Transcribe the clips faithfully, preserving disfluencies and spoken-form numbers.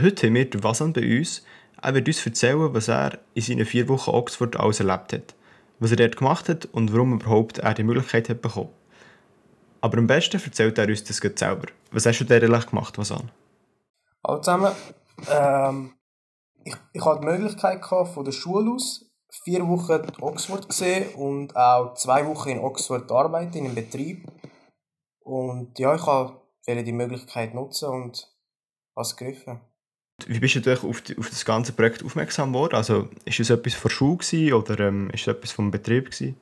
Heute haben wir den Vasan bei uns. Er wird uns erzählen, was er in seinen vier Wochen Oxford alles erlebt hat, was er dort gemacht hat und warum überhaupt er die Möglichkeit hat bekommen. Aber am besten erzählt er uns das gerade selber. Was hast du denn eigentlich gemacht, Vasan? Hallo zusammen. Ähm, ich, ich hatte die Möglichkeit gehabt, von der Schule aus vier Wochen in Oxford gesehen und auch zwei Wochen in Oxford arbeiten, in einem Betrieb. Und ja, ich wollte die Möglichkeit nutzen und habe es gegriffen. Wie bist du auf, die, auf das ganze Projekt aufmerksam geworden? Also, ist es etwas von der Schule gewesen, oder ähm, ist es etwas vom Betrieb gewesen?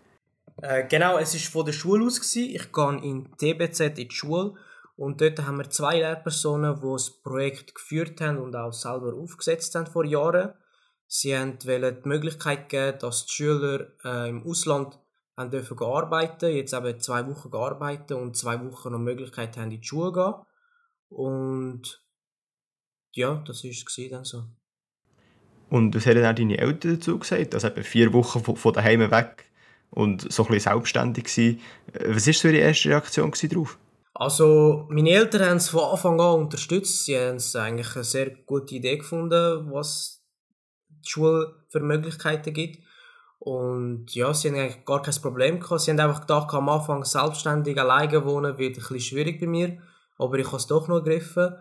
Äh, genau, es war von der Schule aus gewesen. Ich gehe in T B Z in die Schule und dort haben wir zwei Lehrpersonen, die das Projekt geführt haben und auch selber aufgesetzt haben vor Jahren. Sie wollten die Möglichkeit geben, dass die Schüler äh, im Ausland haben dürfen arbeiten, jetzt eben zwei Wochen gearbeitet und zwei Wochen noch die Möglichkeit haben, in die Schule zu gehen. Und ja, das war es dann so. Und was haben dann deine Eltern dazu gesagt? Also eben vier Wochen von, von daheim weg und so ein bisschen selbstständig sein. Was war so Ihre erste Reaktion darauf? Also, meine Eltern haben es von Anfang an unterstützt. Sie haben es eigentlich eine sehr gute Idee gefunden, was die Schule für Möglichkeiten gibt. Und ja, sie haben eigentlich gar kein Problem gehabt. Sie haben einfach gedacht, am Anfang selbstständig alleine wohnen wird ein bisschen schwierig bei mir. Aber ich habe es doch noch gegriffen.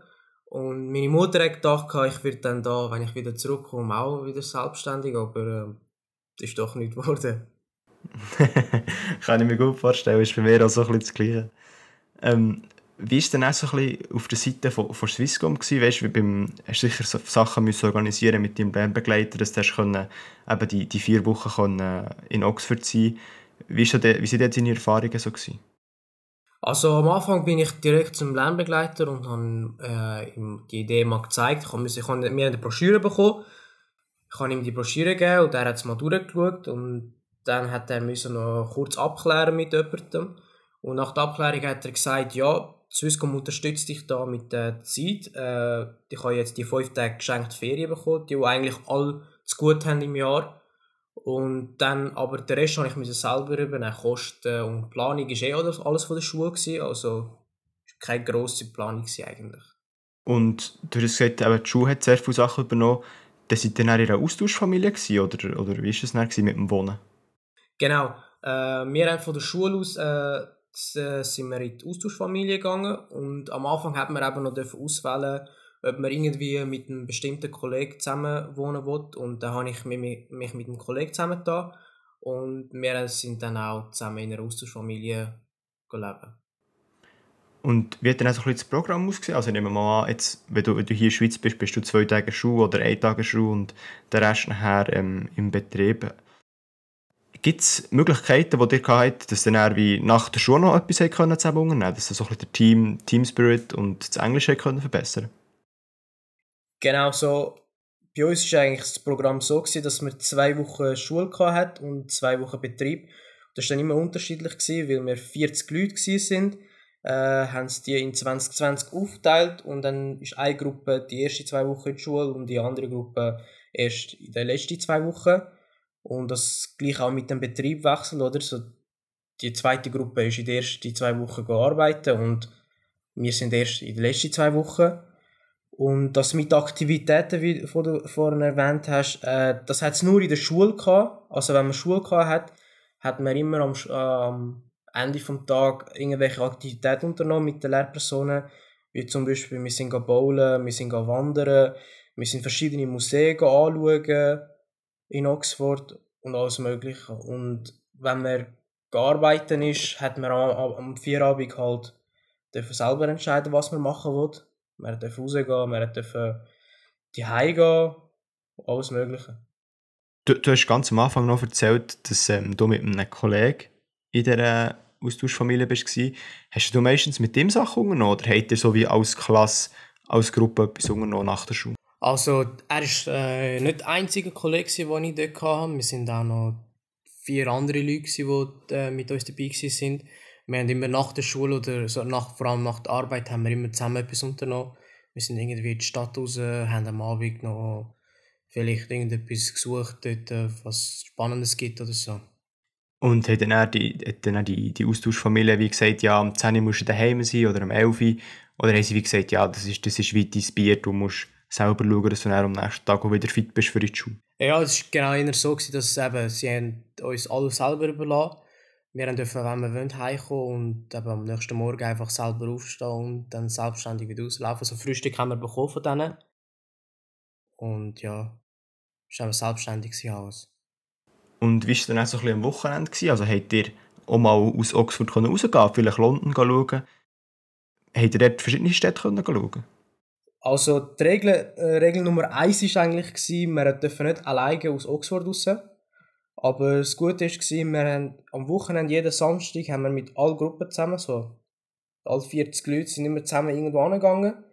Und meine Mutter hat gedacht, ich werde dann da, wenn ich wieder zurückkomme, auch wieder selbstständig. Aber äh, das ist doch nicht geworden. Kann ich mir gut vorstellen. Das ist bei mir auch so ein bisschen das Gleiche. Ähm, wie war es denn auch so ein bisschen auf der Seite von, von Swisscom gewesen? Weißt, wie beim, hast du sicher so Sachen müssen organisieren mit deinem Lernbegleiter, dass du können, eben die, die vier Wochen können in Oxford sein konntest. Wie waren deine Erfahrungen so gewesen? Also am Anfang bin ich direkt zum Lernbegleiter und habe äh, ihm die Idee mal gezeigt. Ich habe, ich habe mir eine Broschüre bekommen. Ich habe ihm die Broschüre gegeben und er hat es mal durchgeschaut. Und dann hat er müssen noch kurz abklären mit jemandem. Und nach der Abklärung hat er gesagt, ja, Swisscom unterstützt dich da mit der Zeit. Äh, ich habe jetzt die fünf Tage geschenkte Ferien bekommen, die eigentlich alle zu gut haben im Jahr. Und dann, aber den Rest habe ich selber übernehmen. Kosten und Planung war eh alles von der Schule gewesen, also keine grosse Planung eigentlich. Und du hast gesagt, eben die Schule hat sehr viele Sachen übernommen. Dann seid ihr dann in einer Austauschfamilie gewesen, oder, oder wie war es dann mit dem Wohnen? Genau. Äh, wir haben von der Schule aus äh, sind wir in die Austauschfamilie gegangen und am Anfang durften wir eben noch auswählen, ob man irgendwie mit einem bestimmten Kollegen zusammen wohnen will. Und dann habe ich mich mit einem Kollegen zusammengetan und wir sind dann auch zusammen in einer Austauschfamilie gelebt. Und wie hat dann auch so ein bisschen das Programm ausgesehen? Also nehmen wir mal an, jetzt, wenn, du, wenn du hier in der Schweiz bist, bist du zwei Tage Schule oder ein Tag Schule und den Rest nachher ähm, im Betrieb. Gibt es Möglichkeiten, die dir gehabt, dass dann wie nach der Schule noch etwas zusammen unternehmen konnten, dass du so ein bisschen den Team, Team Spirit und das Englische verbessern konnten? Genau so. Bei uns war eigentlich das Programm so, dass wir zwei Wochen Schule hatten und zwei Wochen Betrieb. Das war dann immer unterschiedlich, weil wir vierzig Leute waren. Äh, haben sie die in zwanzig zwanzig aufgeteilt und dann ist eine Gruppe die ersten zwei Wochen in der Schule und die andere Gruppe erst in den letzten zwei Wochen. Und das gleich auch mit dem Betriebwechsel, oder? So, die zweite Gruppe ist in den ersten zwei Wochen gearbeitet und wir sind erst in den letzten zwei Wochen. Und das mit Aktivitäten, wie du vorhin erwähnt hast, äh, das hat es nur in der Schule gehabt. Also wenn man Schule gehabt hat, hat man immer am, äh, am Ende des Tages irgendwelche Aktivitäten unternommen mit den Lehrpersonen. Wie zum Beispiel, wir sind bowlen, wir sind wandern, wir sind verschiedene Museen anschauen in Oxford und alles Mögliche. Und wenn man gearbeitet ist, hat man am, am Feierabend halt dürfen selber entscheiden, was man machen will. Man durfte rausgehen, man durfte zu Hause gehen, alles Mögliche. Du, du hast ganz am Anfang noch erzählt, dass ähm, du mit einem Kollegen in dieser Austauschfamilie warst. Hast du meistens mit dem Sachen unternommen oder habt ihr so wie als Klasse, als Gruppe etwas unternommen nach der Schule? Also, er war äh, nicht der einzige Kollege, den ich dort hatte. Wir waren auch noch vier andere Leute, die äh, mit uns dabei waren. Wir haben immer nach der Schule oder so nach, vor allem nach der Arbeit haben wir immer zusammen etwas unternommen. Wir sind irgendwie in die Stadt raus, haben am Abend noch vielleicht irgendetwas gesucht, dort, was Spannendes gibt oder so. Und hat dann auch die, hat dann auch die, die Austauschfamilie wie gesagt, ja, am zehn Uhr musst du daheim sein oder am elf Uhr? Oder haben sie wie gesagt, ja, das ist, das ist wie dein Bier, du musst selber schauen, dass du dann am nächsten Tag auch wieder fit bist für die Schule. Ja, es war genau eher so, dass eben, sie haben uns alles selber überlassen haben. Wir durften, wenn wir wollen, heimkommen und eben am nächsten Morgen einfach selber aufstehen und dann selbstständig wieder rauslaufen. So also Frühstück haben wir bekommen von denen. Und ja, es war eben selbstständig alles. Und wie war es dann auch so ein bisschen am Wochenende gewesen? Also habt ihr auch mal aus Oxford rausgehen, vielleicht London schauen? Habt ihr dort verschiedene Städte schauen? Also die Regel, äh, Regel Nummer eins war eigentlich, gewesen, wir dürfen nicht alleine aus Oxford raus. Aber das Gute war, wir haben am Wochenende, jeden Samstag, haben wir mit allen Gruppen zusammen, so alle vierzig Leute, sind immer zusammen irgendwo angegangen.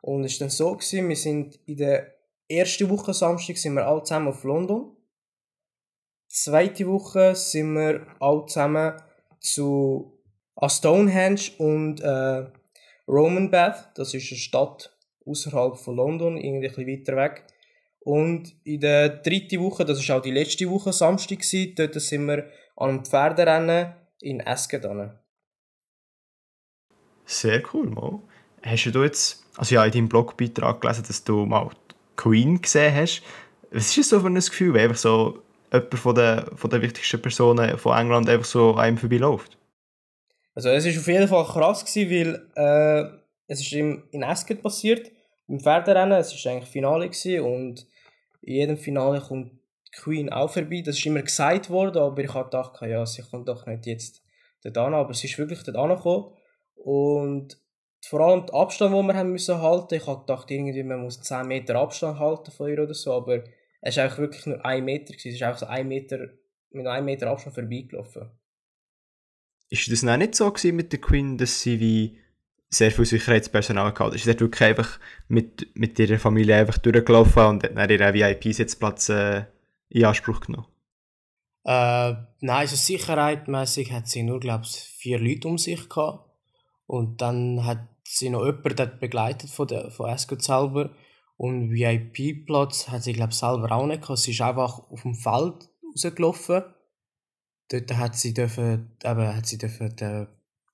Und es war dann so, gewesen, wir sind in der ersten Woche Samstag sind wir alle zusammen auf London. Die zweite Woche sind wir alle zusammen zu Stonehenge und äh, Roman Bath, das ist eine Stadt außerhalb von London, irgendwie ein bisschen weiter weg. Und in der dritten Woche, das war auch die letzte Woche, Samstag, gewesen, dort sind wir an einem Pferderennen in Ascot. Sehr cool, mal. Hast du jetzt, also ja, in deinem Blogbeitrag gelesen, dass du mal Queen gesehen hast. Was ist das so für ein Gefühl, wenn einfach so jemand von den, von den wichtigsten Personen von England einfach so einem vorbeiläuft? Also es war auf jeden Fall krass, gewesen, weil äh, es ist in Ascot passiert. Im Pferderennen, es war eigentlich Finale gewesen, und in jedem Finale kommt Queen auch vorbei. Das ist immer gesagt worden, aber ich habe gedacht, ja, sie kommt doch nicht jetzt dort an, aber sie ist wirklich dort angekommen. Und vor allem den Abstand, den wir haben müssen halten, ich habe gedacht, irgendwie, man muss zehn Meter Abstand halten von ihr oder so, aber es war eigentlich wirklich nur ein Meter gewesen. Es ist auch so ein Meter, mit einem Meter Abstand vorbeigelaufen. Ist das auch nicht so gewesen mit der Queen, dass sie wie sehr viel Sicherheitspersonal gehabt. Ist dort wirklich einfach mit, mit ihrer Familie einfach durchgelaufen und hat dann ihren V I P-Sitzplatz äh, in Anspruch genommen? Äh, nein, so sicherheitsmässig hat sie nur, glaube ich, vier Leute um sich gehabt. Und dann hat sie noch jemanden dort begleitet von, der, von Ascot selber. Und V I P-Platz hat sie, glaube ich, selber auch nicht gehabt. Sie ist einfach auf dem Feld rausgelaufen. Dort hat sie dürfen, eben, hat sie dürfen, äh,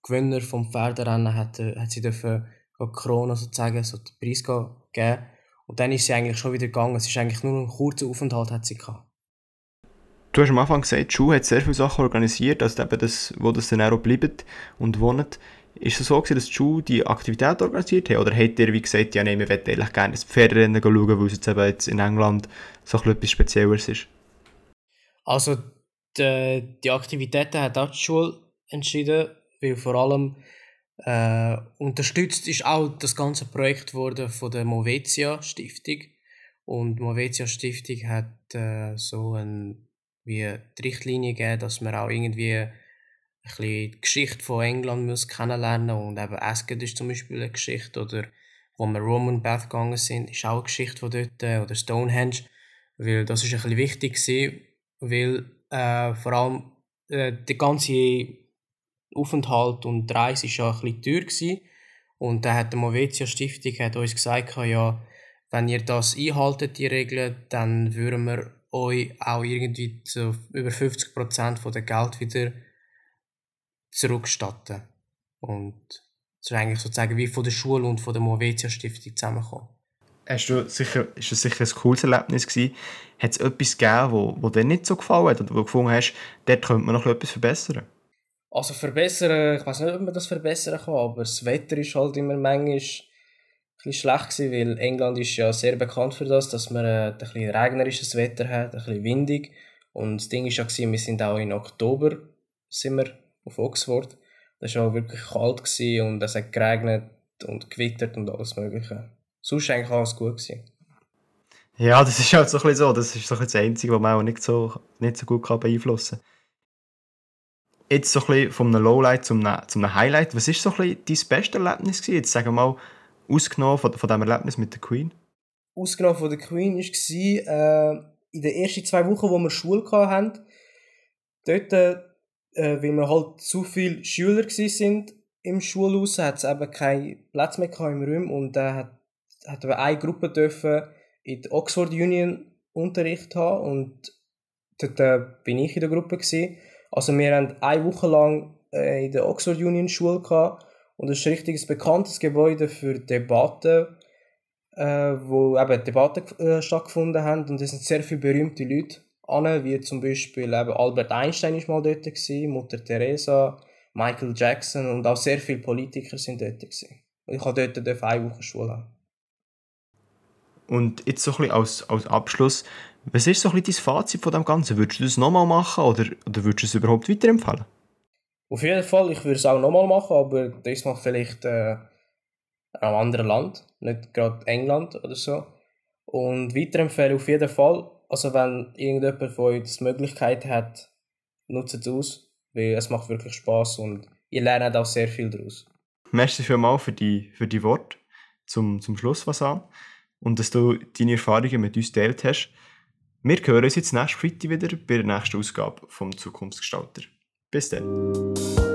Gewinner vom Pferderennen hat, hat sie dürfen die Krone sozusagen, so den Preis geben. Und dann ist sie eigentlich schon wieder gegangen. Es ist eigentlich nur ein kurzer Aufenthalt hat sie gehabt. Du hast am Anfang gesagt, die Schule hat sehr viele Sachen organisiert, also eben das, wo das dann auch bleibt und wohnt. Ist es so gewesen, dass die Schule die Aktivität organisiert hat? Oder hat ihr wie gesagt, ja nein, wir möchten eigentlich gerne das Pferderennen schauen, weil es jetzt eben jetzt in England so etwas Spezielles ist? Also die, die Aktivitäten hat auch die Schule entschieden, weil vor allem äh, unterstützt ist auch das ganze Projekt wurde von der Movetia Stiftung, und die Movetia Stiftung hat äh, so ein, wie die Richtlinie gegeben, dass man auch irgendwie ein bisschen die Geschichte von England muss kennenlernen und eben Ascot ist zum Beispiel eine Geschichte, oder wo wir Roman Bath gegangen sind, ist auch eine Geschichte von dort, oder Stonehenge, weil das ist ein bisschen wichtig gewesen, weil äh, vor allem äh, die ganze Aufenthalt und die Reise war ja ein bisschen teuer gewesen. Und dann hat die Movetia Stiftung hat uns gesagt, ja, wenn ihr das einhaltet, die Regeln, dann würden wir euch auch irgendwie zu über fünfzig Prozent der Geld wieder zurückstatten. Und das ist eigentlich sozusagen wie von der Schule und von der Movetia Stiftung zusammengekommen. Hast du sicher, ist das sicher ein cooles Erlebnis gewesen? Hat es etwas gegeben, wo, wo dir nicht so gefallen hat oder wo du gefunden hast, dort könnte man noch etwas verbessern? Also verbessern, ich weiß nicht, ob man das verbessern kann, aber das Wetter ist halt immer manchmal ein bisschen schlecht gewesen, weil England ist ja sehr bekannt für das, dass man ein bisschen regnerisches Wetter hat, ein bisschen windig. Und das Ding war ja, wir sind auch im Oktober sind wir auf Oxford. Das war auch wirklich kalt gewesen und es hat geregnet und gewittert und alles Mögliche. Sonst war eigentlich alles gut gewesen. Ja, das ist halt so ein bisschen so. Das ist so ein bisschen das Einzige, was man auch nicht so, nicht so gut kann beeinflussen kann. Jetzt so ein bisschen von einem Lowlight zum einem Highlight. Was war so ein bisschen dein bestes Erlebnis gewesen? Jetzt sagen wir mal, ausgenommen von, von diesem Erlebnis mit der Queen. Ausgenommen von der Queen war es, äh, in den ersten zwei Wochen, wo wir Schule hatten, dort, äh, weil wir halt zu viele Schüler waren im Schulhaus, hat es eben keinen Platz mehr im Raum. Und dann äh, hat, hat eine Gruppe dürfen in der Oxford Union Unterricht haben. Und dort äh, bin ich in der Gruppe gewesen. Also wir hatten eine Woche lang äh, in der Oxford Union Schule gehabt, und es ist ein richtiges bekanntes Gebäude für Debatten äh, wo eben Debatten äh, stattgefunden haben, und es sind sehr viele berühmte Leute an, wie zum Beispiel eben Albert Einstein ist mal dort gewesen, Mutter Teresa, Michael Jackson, und auch sehr viele Politiker sind dort gewesen. Ich durfte dort eine Woche Schule haben. Und jetzt so ein bisschen als, als Abschluss, was ist so ein bisschen dein Fazit von dem Ganzen? Würdest du das nochmal machen oder, oder würdest du es überhaupt weiterempfehlen? Auf jeden Fall, ich würde es auch nochmal machen, aber diesmal vielleicht äh, in einem anderen Land, nicht gerade England oder so. Und weiterempfehlen auf jeden Fall, also wenn irgendjemand von euch die Möglichkeit hat, nutzt es aus, weil es macht wirklich Spass und ihr lernt auch sehr viel daraus. Merci vielmals für die, für die Worte zum, zum Schluss, was an. Und dass du deine Erfahrungen mit uns geteilt hast. Wir hören uns jetzt nächste Freitag wieder bei der nächsten Ausgabe vom Zukunftsgestalter. Bis dann!